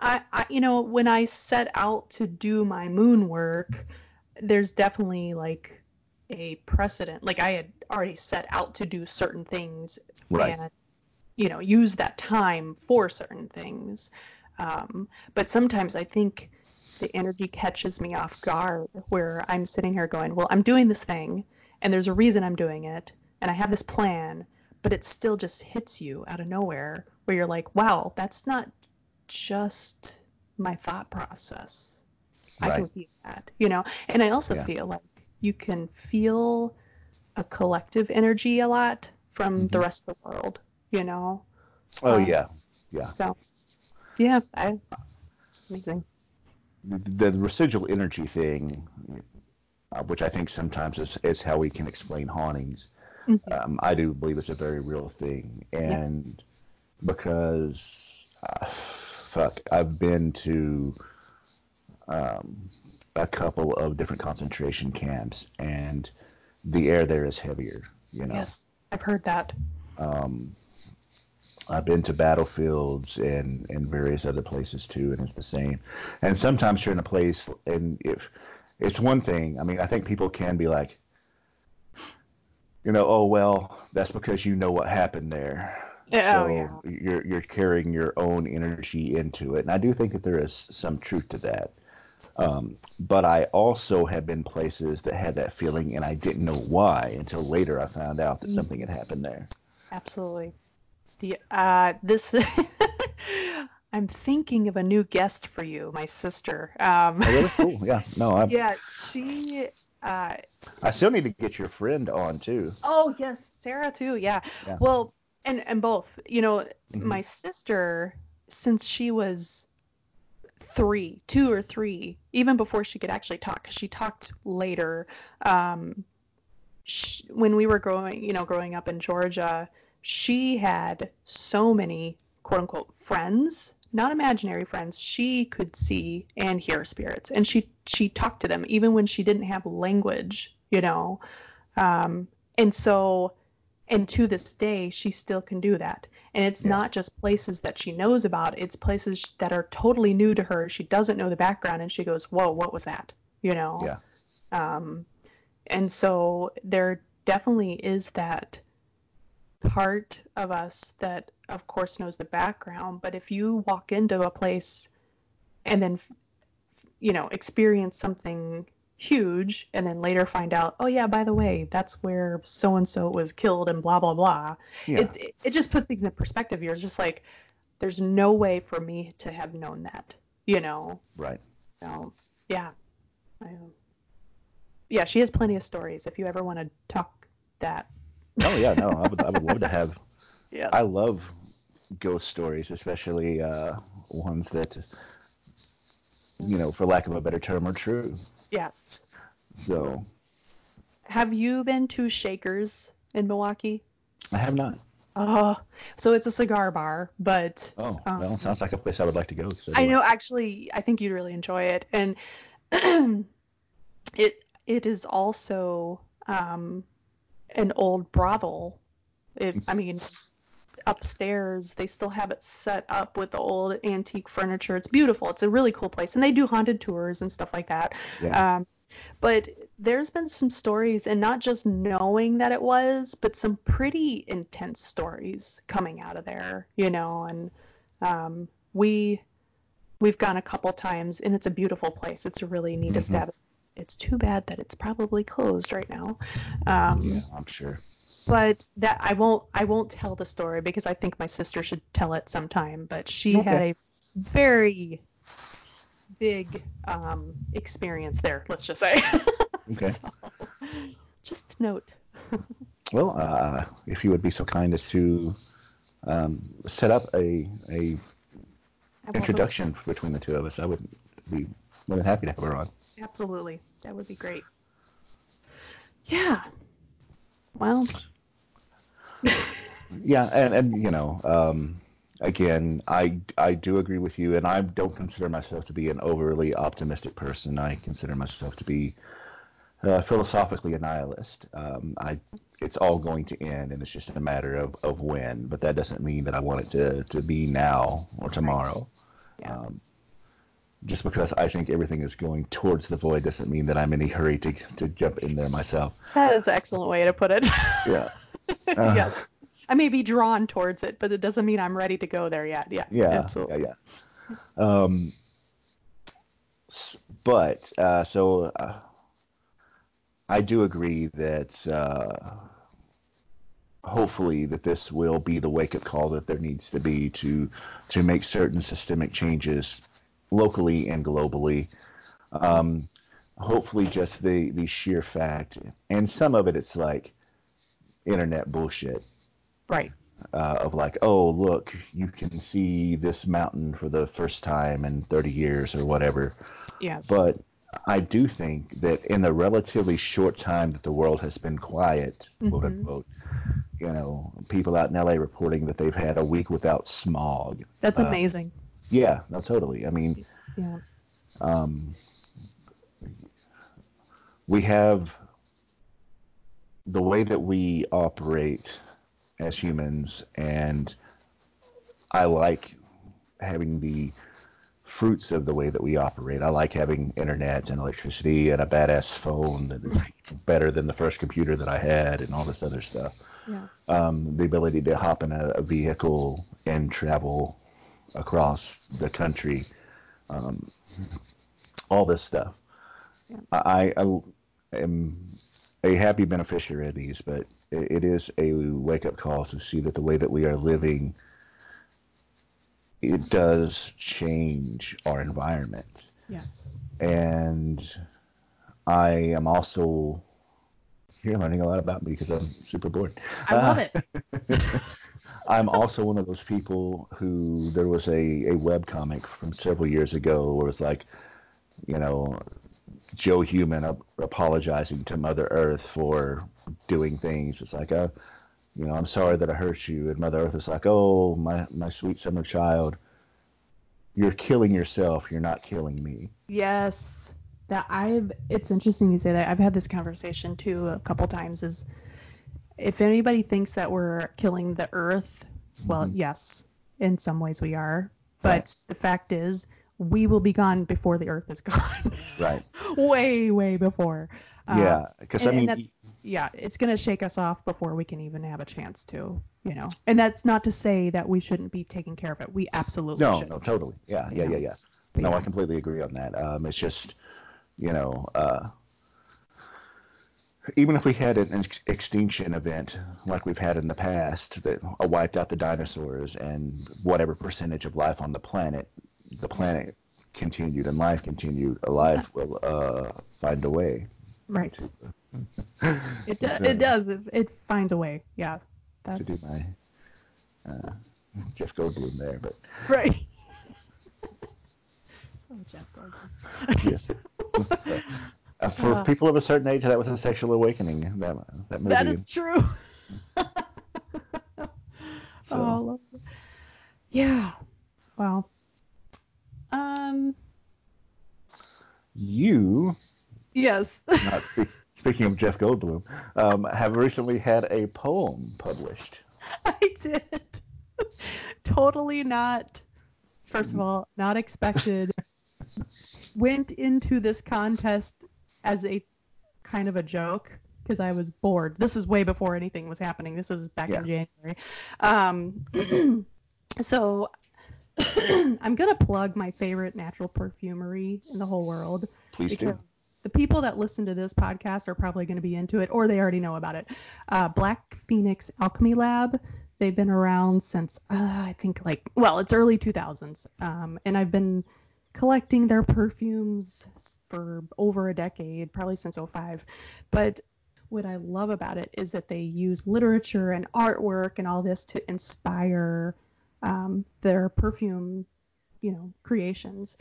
I, I, you know, when I set out to do my moon work, there's definitely like a precedent, like I had already set out to do certain things, right. and you know, use that time for certain things. Um, but sometimes I think the energy catches me off guard, where I'm sitting here going, well, I'm doing this thing, and there's a reason I'm doing it, and I have this plan, but it still just hits you out of nowhere, where you're like, wow, that's not just my thought process. Right. I can feel that, you know. And I also yeah. feel like you can feel a collective energy a lot from mm-hmm. the rest of the world, you know? Oh, um, yeah. Yeah. So, yeah. I, amazing. The, the residual energy thing, uh, which I think sometimes is, is how we can explain hauntings, mm-hmm. um, I do believe it's a very real thing. And yeah. because, uh, fuck, I've been to... Um, a couple of different concentration camps, and the air there is heavier, you know. Yes, I've heard that. Um, I've been to battlefields and, and various other places too, and it's the same. And sometimes you're in a place, and if it's one thing, I mean, I think people can be like, you know, oh well, that's because you know what happened there. Yeah, so oh, yeah. you're you're carrying your own energy into it, and I do think that there is some truth to that. Um, but I also have been places that had that feeling, and I didn't know why until later I found out that something had happened there. Absolutely. The, uh, this, I'm thinking of a new guest for you, my sister. Um, oh, really? Cool. Yeah. No, I'm... Yeah, she Uh, I still need to get your friend on too. Oh yes, Sarah too. Yeah. yeah. Well, and and both. You know, mm-hmm. my sister, since she was three, two or three, even before she could actually talk, because she talked later. Um, she, when we were growing, you know, growing up in Georgia, she had so many quote unquote friends. Not imaginary friends. She could see and hear spirits, and she she talked to them even when she didn't have language, you know. Um, and so, and to this day, she still can do that. And it's yeah. not just places that she knows about; it's places that are totally new to her. She doesn't know the background, and she goes, "Whoa, what was that?" You know. Yeah. Um, and so there definitely is that part of us that of course knows the background, but if you walk into a place and then, you know, experience something huge and then later find out, oh yeah, by the way, that's where so and so was killed and blah blah blah, yeah. it, it it just puts things in perspective. You're just like, there's no way for me to have known that, you know. Right. So yeah, I, yeah, she has plenty of stories if you ever want to talk that. Oh yeah, no, I would, I would love to have. Yeah. I love ghost stories, especially uh, ones that, you know, for lack of a better term, are true. Yes. So. Have you been to Shakers in Milwaukee? I have not. Oh, so it's a cigar bar, but. Oh, um, well, sounds like a place I would like to go. I, I know, like... actually, I think you'd really enjoy it, and it it is also. Um, an old brothel. It, I mean, upstairs they still have it set up with the old antique furniture. It's beautiful. It's a really cool place, and they do haunted tours and stuff like that. Yeah. Um, but there's been some stories, and not just knowing that it was, but some pretty intense stories coming out of there, you know. And um, we we've gone a couple times, and it's a beautiful place. It's a really neat mm-hmm. establishment. It's too bad that it's probably closed right now. Um, yeah, I'm sure. But that I won't I won't tell the story because I think my sister should tell it sometime. But she okay. had a very big um, experience there, let's just say. Okay. So, just note. Well, uh, if you would be so kind as to um, set up a a introduction between the two of us, I would be more than happy to have her on. Absolutely. That would be great. Yeah. Well. Yeah. And, and, you know, um, again, I, I do agree with you, and I don't consider myself to be an overly optimistic person. I consider myself to be uh, philosophically a nihilist. Um, I, it's all going to end, and it's just a matter of, of when, but that doesn't mean that I want it to, to be now or tomorrow. Right. Yeah. Um, Just because I think everything is going towards the void doesn't mean that I'm in any hurry to to jump in there myself. That is an excellent way to put it. Yeah. Uh, yeah. I may be drawn towards it, but it doesn't mean I'm ready to go there yet. Yeah. Yeah. Absolutely. Yeah. yeah. Um. But uh, so uh, I do agree that uh, hopefully that this will be the wake-up call that there needs to be to to make certain systemic changes. Locally and globally, um, hopefully just the, the sheer fact, and some of it it's like internet bullshit, right? Uh, of like, oh look, you can see this mountain for the first time in thirty years or whatever. Yes. But I do think that in the relatively short time that the world has been quiet, mm-hmm. quote unquote, you know, people out in L A reporting that they've had a week without smog. That's uh, amazing. Yeah, no, totally. I mean, yeah. um, we have the way that we operate as humans, and I like having the fruits of the way that we operate. I like having internet and electricity and a badass phone that is right. better than the first computer that I had and all this other stuff. Yes. Um, the ability to hop in a, a vehicle and travel across the country, um, all this stuff. Yeah. I, I am a happy beneficiary of these, but it is a wake-up call to see that the way that we are living, it does change our environment. Yes. And I am also, you're learning a lot about me because I'm super bored. I love uh, it. I'm also one of those people who, there was a, a webcomic from several years ago where it was like, you know, Joe Human uh, apologizing to Mother Earth for doing things. It's like, uh, you know, I'm sorry that I hurt you. And Mother Earth is like, oh, my, my sweet summer child, you're killing yourself. You're not killing me. Yes. That I've, it's interesting you say that. I've had this conversation too a couple times, is if anybody thinks that we're killing the earth, well, mm-hmm. yes, in some ways we are. But yes. The fact is, we will be gone before the earth is gone. Right. Way, way before. Yeah. Because, um, I mean, and yeah, it's going to shake us off before we can even have a chance to, you know. And that's not to say that we shouldn't be taking care of it. We absolutely no, should. No, no, totally. Yeah, yeah, yeah, yeah, yeah. No, yeah. I completely agree on that. Um, it's just, you know, uh, even if we had an ex- extinction event like we've had in the past that wiped out the dinosaurs and whatever percentage of life on the planet, the planet continued and life continued. Life will uh, find a way. Right. It does. It does. It, it finds a way. Yeah. That's... To do my uh, Jeff Goldblum there, but. Right. Oh, Jeff Goldblum. Yes. So, uh, for uh, people of a certain age, that was a sexual awakening. That that movie. That is true. So. Oh, yeah. Wow. Um. You. Yes. Not speak, speaking of Jeff Goldblum, um, have recently had a poem published. I did. Totally not. First of all, not expected. Went into this contest as a kind of a joke because I was bored. This is way before anything was happening. This is back yeah. in January. Um, so I'm gonna plug my favorite natural perfumery in the whole world. Please do. The people that listen to this podcast are probably going to be into it, or they already know about it. Uh, Black Phoenix Alchemy Lab. They've been around since, uh, I think, like, well, it's early two thousands. Um, and I've been collecting their perfumes for over a decade, probably since oh five. But what I love about it is that they use literature and artwork and all this to inspire um, their perfume, you know, creations.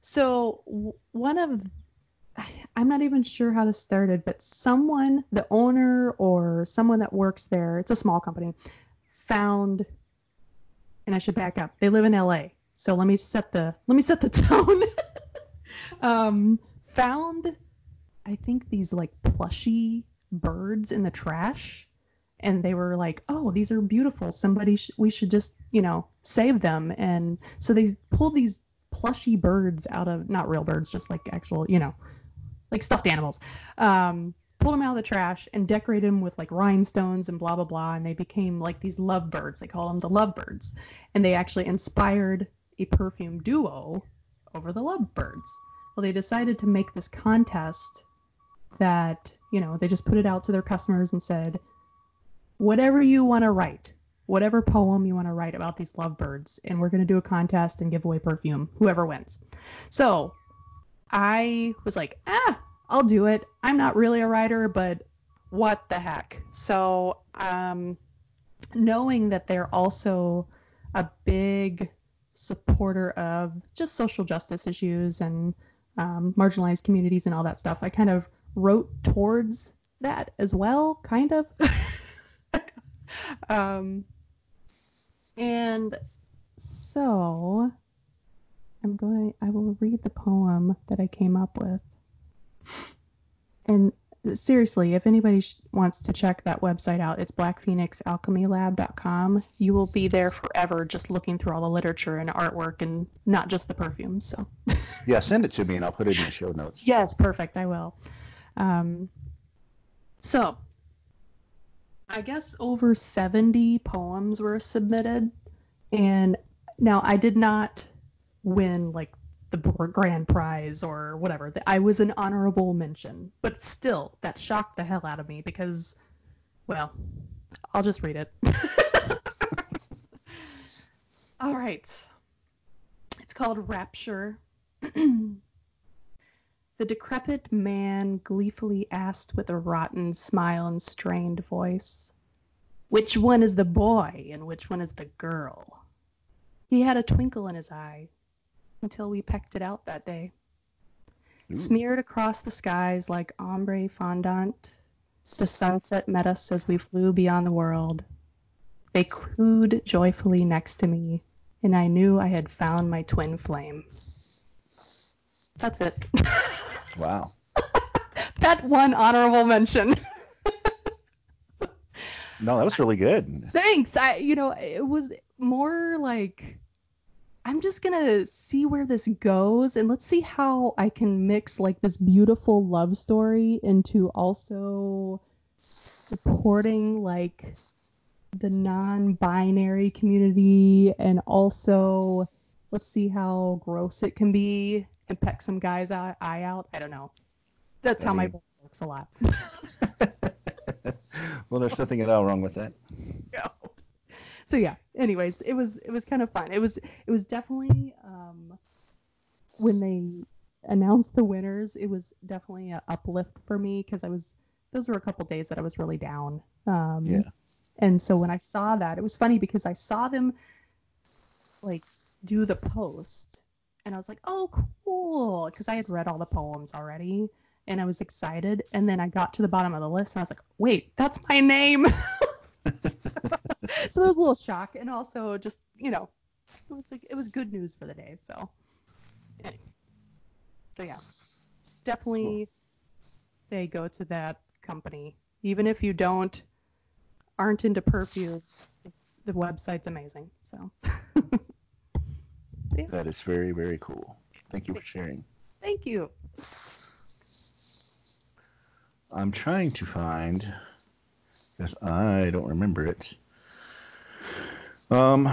So w- one of I'm not even sure how this started, but someone, the owner or someone that works there, it's a small company, found, and I should back up, they live in L A. So let me set the, let me set the tone. um, found, I think, these like plushy birds in the trash, and they were like, oh, these are beautiful. Somebody, sh- we should just, you know, save them. And so they pulled these plushy birds out of, not real birds, just like actual, you know, like stuffed animals, um, pulled them out of the trash and decorated them with like rhinestones and blah, blah, blah. And they became like these lovebirds. They call them the lovebirds. And they actually inspired a perfume duo over the lovebirds. Well, they decided to make this contest that, you know, they just put it out to their customers and said, whatever you want to write, whatever poem you want to write about these lovebirds, and we're going to do a contest and give away perfume, whoever wins. So I was like, ah, I'll do it. I'm not really a writer, but what the heck? So, um, knowing that they're also a big supporter of just social justice issues and um, marginalized communities and all that stuff, I kind of wrote towards that as well, kind of. um, and so... I'm going, I will read the poem that I came up with. And seriously, if anybody sh- wants to check that website out, it's black phoenix alchemy lab dot com. You will be there forever just looking through all the literature and artwork and not just the perfume. So yeah, send it to me and I'll put it in the show notes. Yes, perfect. I will. Um, so I guess over seventy poems were submitted. And now I did not win like the grand prize or whatever. I was an honorable mention, but still that shocked the hell out of me because, well, I'll just read it. All right. It's called Rapture. The decrepit man gleefully asked with a rotten smile and strained voice, "Which one is the boy and which one is the girl?" He had a twinkle in his eye until we pecked it out that day. Ooh. Smeared across the skies like ombre fondant, the sunset met us as we flew beyond the world. They cooed joyfully next to me, and I knew I had found my twin flame. That's it. Wow. That one honorable mention. No, that was really good. Thanks. I, you know, it was more like, I'm just going to see where this goes, and let's see how I can mix like this beautiful love story into also supporting like the non-binary community, and also let's see how gross it can be and peck some guy's eye out. I don't know. That's I how mean, my brain works a lot. Well, there's nothing at all wrong with that. No. So yeah. Anyways, it was it was kind of fun. It was it was definitely um, when they announced the winners, it was definitely an uplift for me, because I was those were a couple days that I was really down. Um, yeah. And so when I saw that, it was funny because I saw them like do the post. And I was like, oh, cool, because I had read all the poems already, and I was excited. And then I got to the bottom of the list, and I was like, wait, that's my name. so, so there was a little shock, and also just, you know, it was like it was good news for the day. So, anyway. So yeah, definitely say go to that company, even if you don't aren't into perfume. It's, the website's amazing. So. Yeah. That is very, very cool. Thank you for sharing. Thank you. I'm trying to find, because I don't remember it. Um,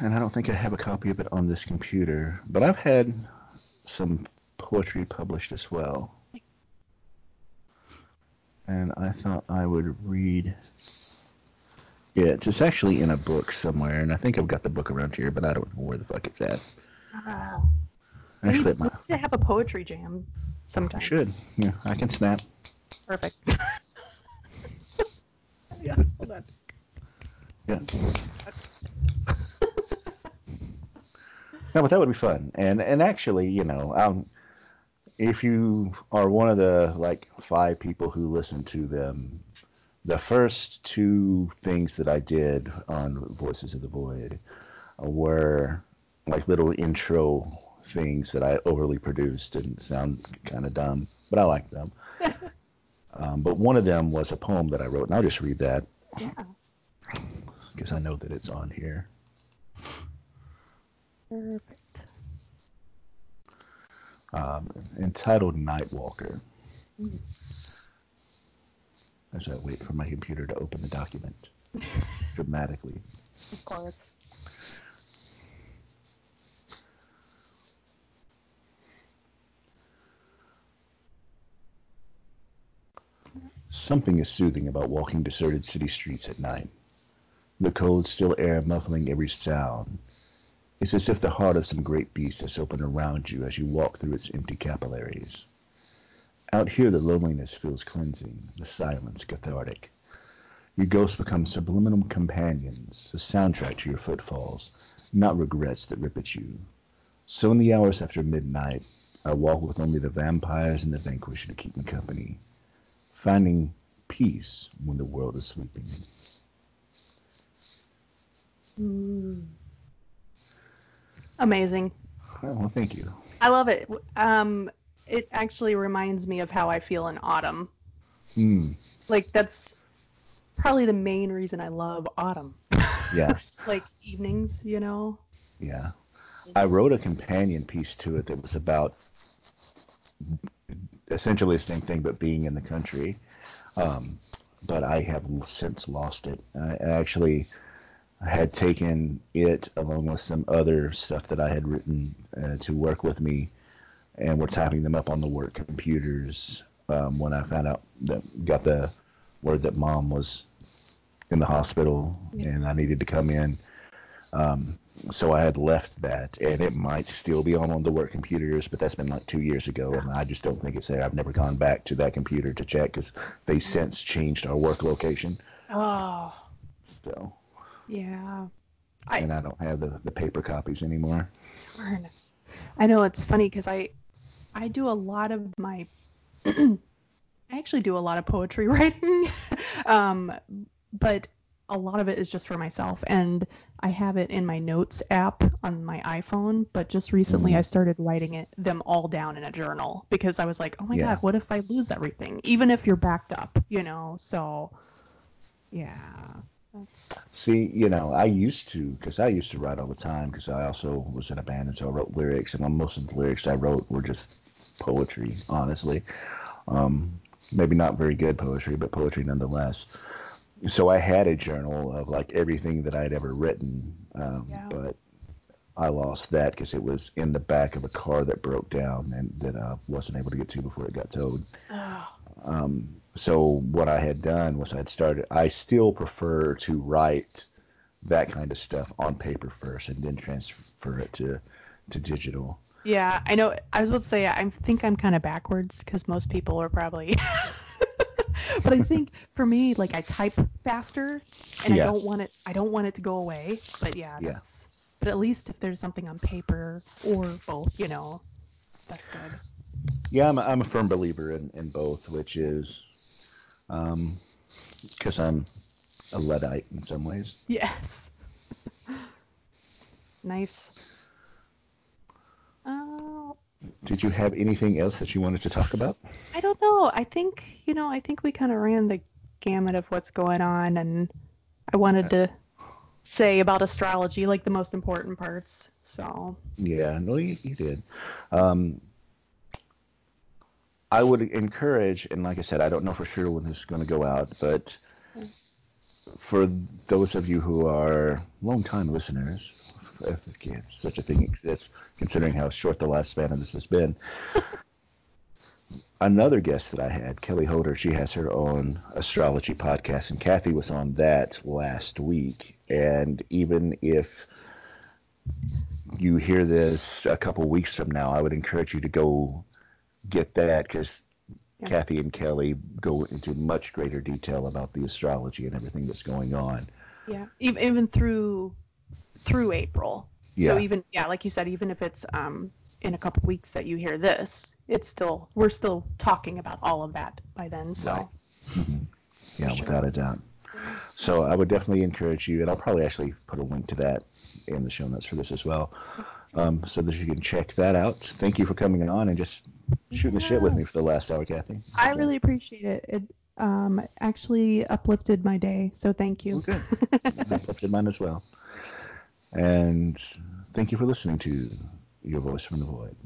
and I don't think I have a copy of it on this computer, but I've had some poetry published as well. And I thought I would read it. It's actually in a book somewhere, and I think I've got the book around here, but I don't know where the fuck it's at. Wow. Actually, we need to have a poetry jam sometime. I should. Yeah, I can snap. Perfect. Yeah, hold on. Yeah. No, but that would be fun. And and actually, you know, um, if you are one of the, like, five people who listen to them, the first two things that I did on Voices of the Void were like little intro things that I overly produced and sound kind of dumb, but I like them. um, but one of them was a poem that I wrote, and I'll just read that. Yeah. Because I know that it's on here. Perfect. Um, entitled Nightwalker. Mm. As I wait for my computer to open the document, dramatically. Of course. Something is soothing about walking deserted city streets at night. The cold, still air muffling every sound. It's as if the heart of some great beast has opened around you as you walk through its empty capillaries. Out here, the loneliness feels cleansing, the silence cathartic. Your ghosts become subliminal companions, the soundtrack to your footfalls, not regrets that rip at you. So in the hours after midnight, I walk with only the vampires and the vanquished to keep me company, finding peace when the world is sleeping. Mm. Amazing. Oh, well, thank you. I love it. Um... It actually reminds me of how I feel in autumn. Hmm. Like, that's probably the main reason I love autumn. Yeah. Like, evenings, you know? Yeah. It's... I wrote a companion piece to it that was about essentially the same thing, but being in the country. Um, but I have since lost it. I actually had taken it along with some other stuff that I had written uh, to work with me. And we're typing them up on the work computers um, when I found out that got the word that mom was in the hospital, yeah. And I needed to come in. Um, so I had left that, and it might still be on one of the work computers, but that's been like two years ago, and I just don't think it's there. I've never gone back to that computer to check because they since changed our work location. Oh. So. Yeah. And I, I don't have the, the paper copies anymore. Darn. I know, it's funny because I, I do a lot of my... I actually do a lot of poetry writing, um, but a lot of it is just for myself, and I have it in my notes app on my iPhone, but just recently mm. I started writing it them all down in a journal because I was like, oh my yeah. God, what if I lose everything? Even if you're backed up, you know, so yeah. That's... See, you know, I used to, because I used to write all the time because I also was in a band, and so I wrote lyrics, and most of the lyrics I wrote were just poetry, honestly. Um, maybe not very good poetry, but poetry nonetheless. So I had a journal of like everything that I had ever written, um, yeah. but I lost that because it was in the back of a car that broke down and that I wasn't able to get to before it got towed. Oh. Um, so what I had done was I'd started, I still prefer to write that kind of stuff on paper first and then transfer it to, to digital. Yeah, I know. I was about to say, I think I'm kind of backwards because most people are probably... But I think for me, like, I type faster, and yeah. I don't want it. I don't want it to go away. But yeah, yeah. That's, but at least if there's something on paper or both, you know, that's good. Yeah, I'm a, I'm a firm believer in, in both, which is, um, because I'm a Luddite in some ways. Yes. Nice. Oh. Did you have anything else that you wanted to talk about? I don't know. I think, you know, I think we kind of ran the gamut of what's going on, and I wanted yeah. to say about astrology, like, the most important parts, so. Yeah, no, you, you did. Um, I would encourage, and like I said, I don't know for sure when this is going to go out, but for those of you who are long-time listeners, if such a thing exists, considering how short the lifespan of this has been. Another guest that I had, Kelly Holder, she has her own astrology podcast, and Kathy was on that last week. And even if you hear this a couple weeks from now, I would encourage you to go get that, because yeah. Kathy and Kelly go into much greater detail about the astrology and everything that's going on. Yeah, even through... through April. Yeah. So even, yeah, like you said, even if it's um, in a couple weeks that you hear this, it's still, we're still talking about all of that by then. So right. mm-hmm. Yeah, sure. Without a doubt. So I would definitely encourage you, and I'll probably actually put a link to that in the show notes for this as well, um, so that you can check that out. Thank you for coming on and just shooting yeah. the shit with me for the last hour, Kathy. I so. really appreciate it. It um, actually uplifted my day, so thank you. Well, good. It uplifted mine as well. And thank you for listening to Your Voice from the Void.